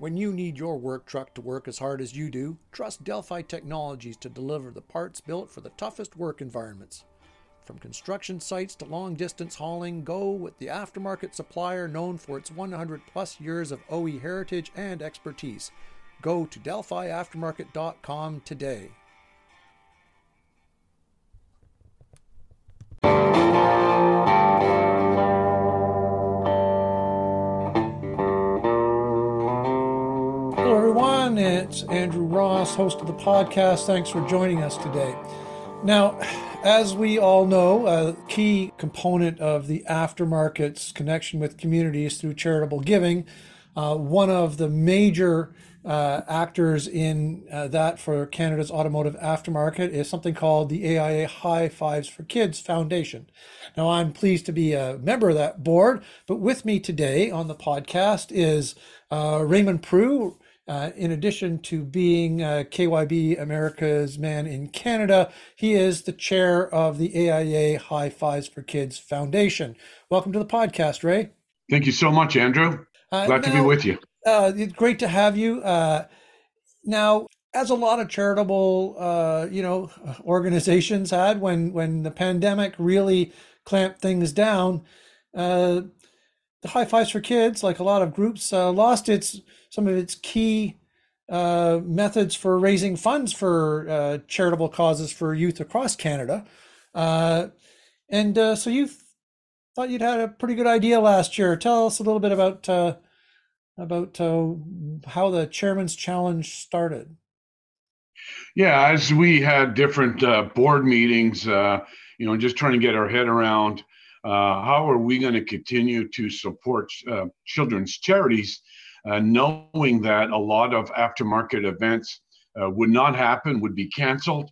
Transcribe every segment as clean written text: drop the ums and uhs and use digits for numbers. When you need your work truck to work as hard as you do, trust Delphi Technologies to deliver the parts built for the toughest work environments. From construction sites to long-distance hauling, go with the aftermarket supplier known for its 100-plus years of OE heritage and expertise. Go to DelphiAftermarket.com today. Hello, everyone. It's Andrew Ross, host of the podcast. Thanks for joining us today. Now, as we all know, a key component of the aftermarket's connection with communities through charitable giving, one of the major actors in that for Canada's automotive aftermarket is something called the AIA High Fives for Kids Foundation. Now, I'm pleased to be a member of that board, but with me today on the podcast is Raymond Proulx. In addition to being KYB America's man in Canada, he is the chair of the AIA High Fives for Kids Foundation. Welcome to the podcast, Ray. Thank you so much, Andrew. Glad to be with you. It's great to have you. Now, as a lot of charitable, organizations had when the pandemic really clamped things down, the High Fives for Kids, like a lot of groups, lost some of its key methods for raising funds for charitable causes for youth across Canada. So you thought you'd had a pretty good idea last year. Tell us a little bit about how the Chairman's Challenge started. Yeah, as we had different board meetings, just trying to get our head around how are we going to continue to support children's charities, knowing that a lot of aftermarket events would not happen, would be canceled.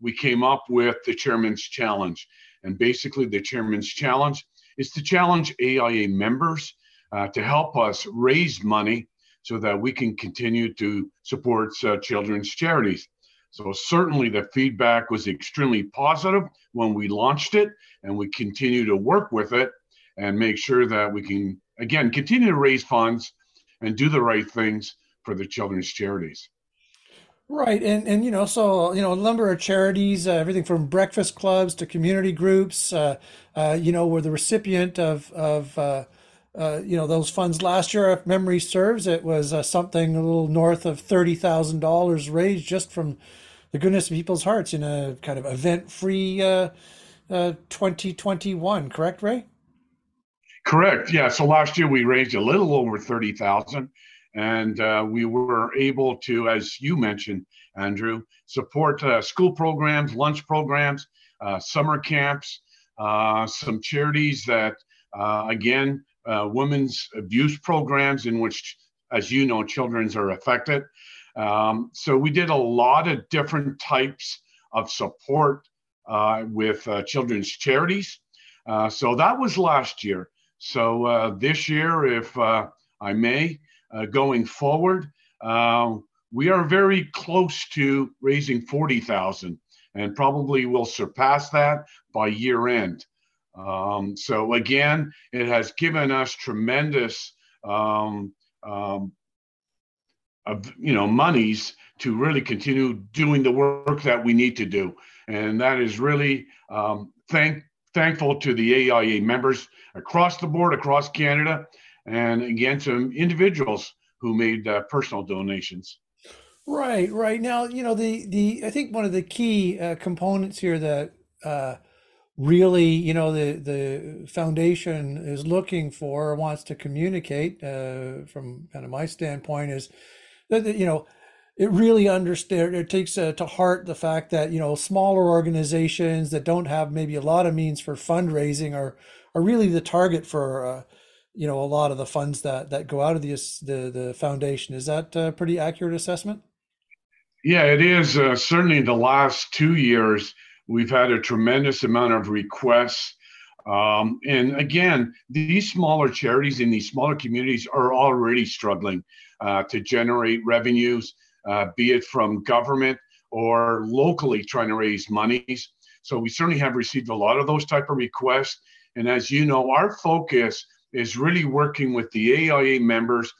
We came up with the Chairman's Challenge. And basically the Chairman's Challenge is to challenge AIA members to help us raise money so that we can continue to support children's charities. So certainly the feedback was extremely positive when we launched it, and we continue to work with it and make sure that we can, again, continue to raise funds and do the right things for the children's charities. Right. And a number of charities, everything from breakfast clubs to community groups, were the recipient of those funds last year. If memory serves, it was something a little north of $30,000 raised just from the goodness of people's hearts in a kind of event-free 2021. Correct, Ray? Correct. Yeah. So last year we raised a little over $30,000, and we were able to, as you mentioned, Andrew, support school programs, lunch programs, summer camps, some charities that, women's abuse programs in which, as you know, children are affected. So we did a lot of different types of support with children's charities. So that was last year. So this year, if I may, going forward, we are very close to raising $40,000 and probably will surpass that by year end. So again, it has given us tremendous, monies to really continue doing the work that we need to do. And that is really thankful to the AIA members across the board, across Canada, and again, some individuals who made personal donations. Right. Now, I think one of the key components here that, really, the foundation is looking for, wants to communicate from kind of my standpoint is that, it really understands, it takes to heart the fact that, smaller organizations that don't have maybe a lot of means for fundraising are really the target for, a lot of the funds that go out of the foundation. Is that a pretty accurate assessment? Yeah, it is. Certainly the last 2 years, we've had a tremendous amount of requests. And again, these smaller charities in these smaller communities are already struggling to generate revenues, be it from government or locally trying to raise monies. So we certainly have received a lot of those type of requests. And as you know, our focus is really working with the AIA members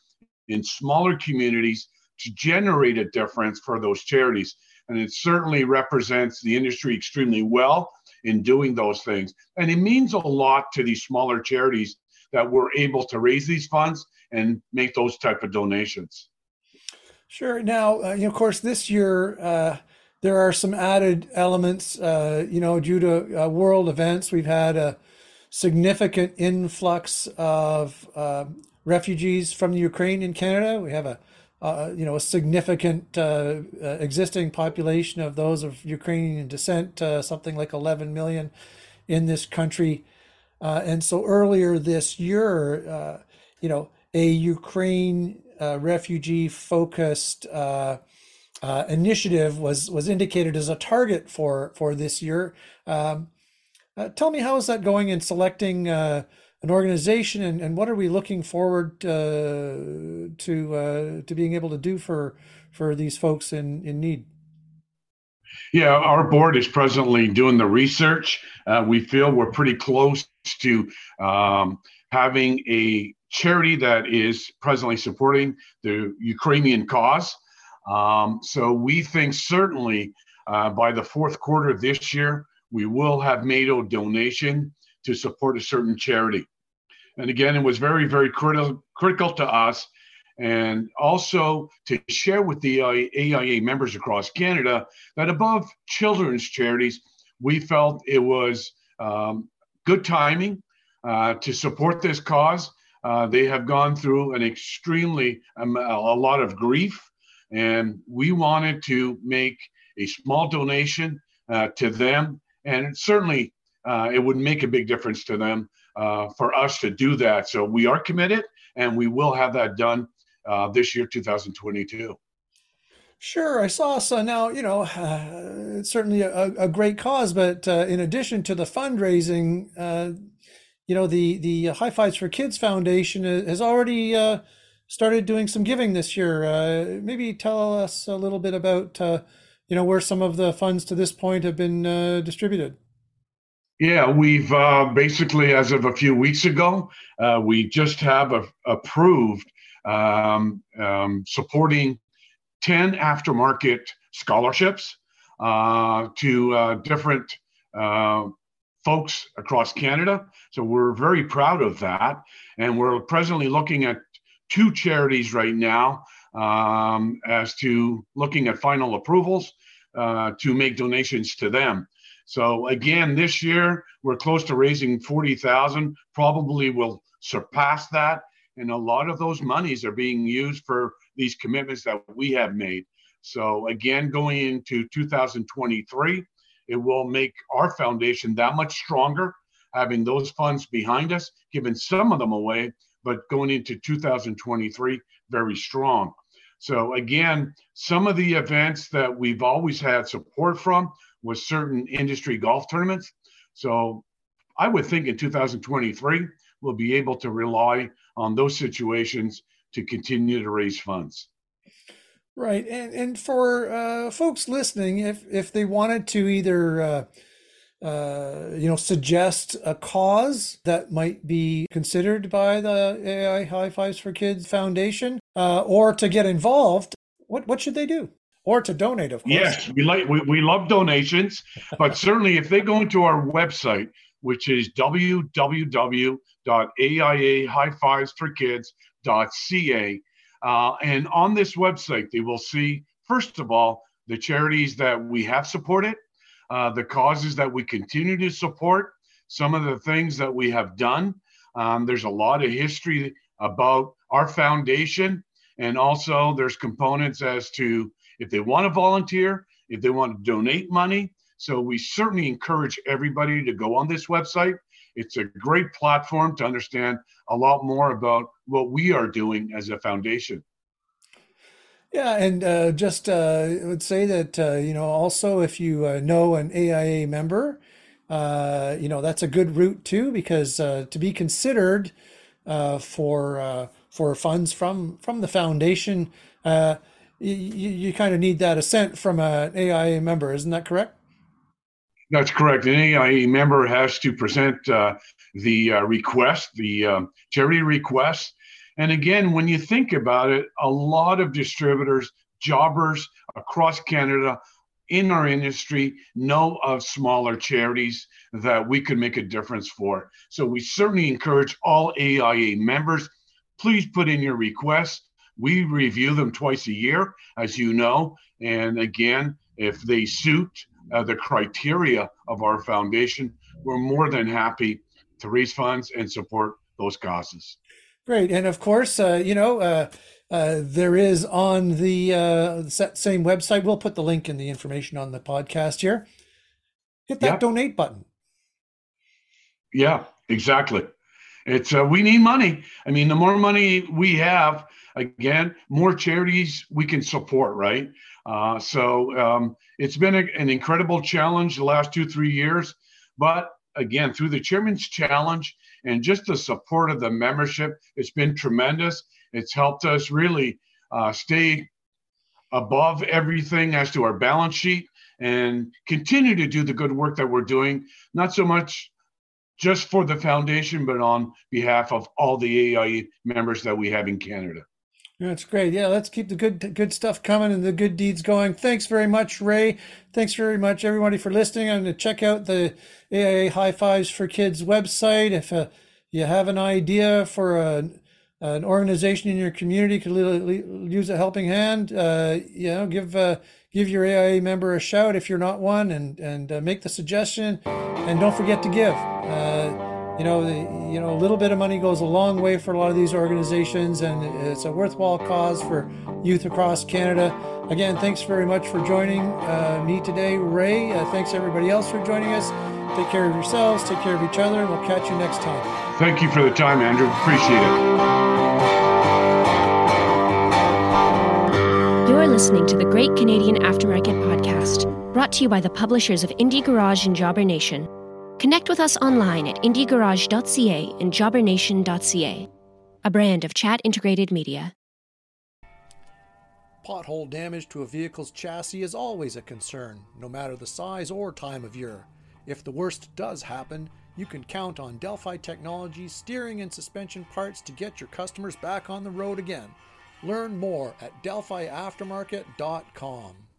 in smaller communities to generate a difference for those charities. And it certainly represents the industry extremely well in doing those things. And it means a lot to these smaller charities that we're able to raise these funds and make those type of donations. Sure. Now, of course, this year, there are some added elements, due to world events. We've had a significant influx of refugees from Ukraine and Canada. We have a significant existing population of those of Ukrainian descent, something like 11 million in this country. And so earlier this year, a Ukraine refugee-focused initiative was indicated as a target for this year. Tell me, how is that going in selecting an organization, and what are we looking forward to being able to do for these folks in need? Yeah, our board is presently doing the research. We feel we're pretty close to having a charity that is presently supporting the Ukrainian cause. So we think certainly by the fourth quarter of this year, we will have made a donation to support a certain charity. And again, it was very, very critical to us, and also to share with the AIA members across Canada that above children's charities, we felt it was good timing to support this cause. They have gone through an extremely, a lot of grief, and we wanted to make a small donation to them. And certainly it would make a big difference to them for us to do that. So we are committed, and we will have that done this year, 2022. Sure, I saw. So now, it's certainly a great cause, but in addition to the fundraising, the High Fives for Kids Foundation has already started doing some giving this year. Maybe tell us a little bit about where some of the funds to this point have been distributed. Yeah, we've basically, as of a few weeks ago, we just have approved supporting 10 aftermarket scholarships to different folks across Canada. So we're very proud of that. And we're presently looking at two charities right now as to looking at final approvals to make donations to them. So again, this year, we're close to raising $40,000, probably will surpass that. And a lot of those monies are being used for these commitments that we have made. So again, going into 2023, it will make our foundation that much stronger, having those funds behind us, giving some of them away, but going into 2023, very strong. So again, some of the events that we've always had support from was certain industry golf tournaments. So I would think in 2023, we'll be able to rely on those situations to continue to raise funds. Right, and for folks listening, if they wanted to either suggest a cause that might be considered by the AIA High Fives for Kids Foundation, or to get involved, what should they do? Or to donate, of course. Yes, we love donations, but certainly if they go into our website, which is www.aiahighfivesforkids.ca, and on this website, they will see, first of all, the charities that we have supported, the causes that we continue to support, some of the things that we have done. There's a lot of history about our foundation, and also there's components as to if they want to volunteer, if they want to donate money. So we certainly encourage everybody to go on this website. It's a great platform to understand a lot more about what we are doing as a foundation. Yeah, and I would say that, also if you know an AIA member, that's a good route too, because to be considered for funds from the foundation, you kind of need that assent from an AIA member. Isn't that correct? That's correct. An AIA member has to present the request, the charity request. And again, when you think about it, a lot of distributors, jobbers across Canada in our industry know of smaller charities that we could make a difference for. So we certainly encourage all AIA members, please put in your requests. We review them twice a year, as you know. And again, if they suit the criteria of our foundation, we're more than happy to raise funds and support those causes. Great. And of course, there is on the same website, we'll put the link in the information on the podcast here. Hit that donate button. Yeah, exactly. It's we need money. I mean, the more money we have, again, more charities we can support, right? So it's been an incredible challenge the last 2-3 years. But again, through the Chairman's Challenge and just the support of the membership, it's been tremendous. It's helped us really stay above everything as to our balance sheet and continue to do the good work that we're doing, not so much just for the foundation, but on behalf of all the AIA members that we have in Canada. That's great. Yeah, let's keep the good stuff coming and the good deeds going. Thanks very much, Ray. Thanks very much, everybody, for listening. I'm going to check out the AIA High Fives for Kids website. If you have an idea for an organization in your community could use a helping hand, give your AIA member a shout if you're not one, and make the suggestion, and don't forget to give. A little bit of money goes a long way for a lot of these organizations, and it's a worthwhile cause for youth across Canada. Again, thanks very much for joining me today, Ray. Thanks everybody else for joining us. Take care of yourselves, take care of each other, and we'll catch you next time. Thank you for the time, Andrew. Appreciate it. You're listening to the Great Canadian Aftermarket Podcast, brought to you by the publishers of Indie Garage and Jobber Nation. Connect with us online at indiegarage.ca and jobbernation.ca, a brand of chat-integrated media. Pothole damage to a vehicle's chassis is always a concern, no matter the size or time of year. If the worst does happen, you can count on Delphi Technologies steering and suspension parts to get your customers back on the road again. Learn more at DelphiAftermarket.com.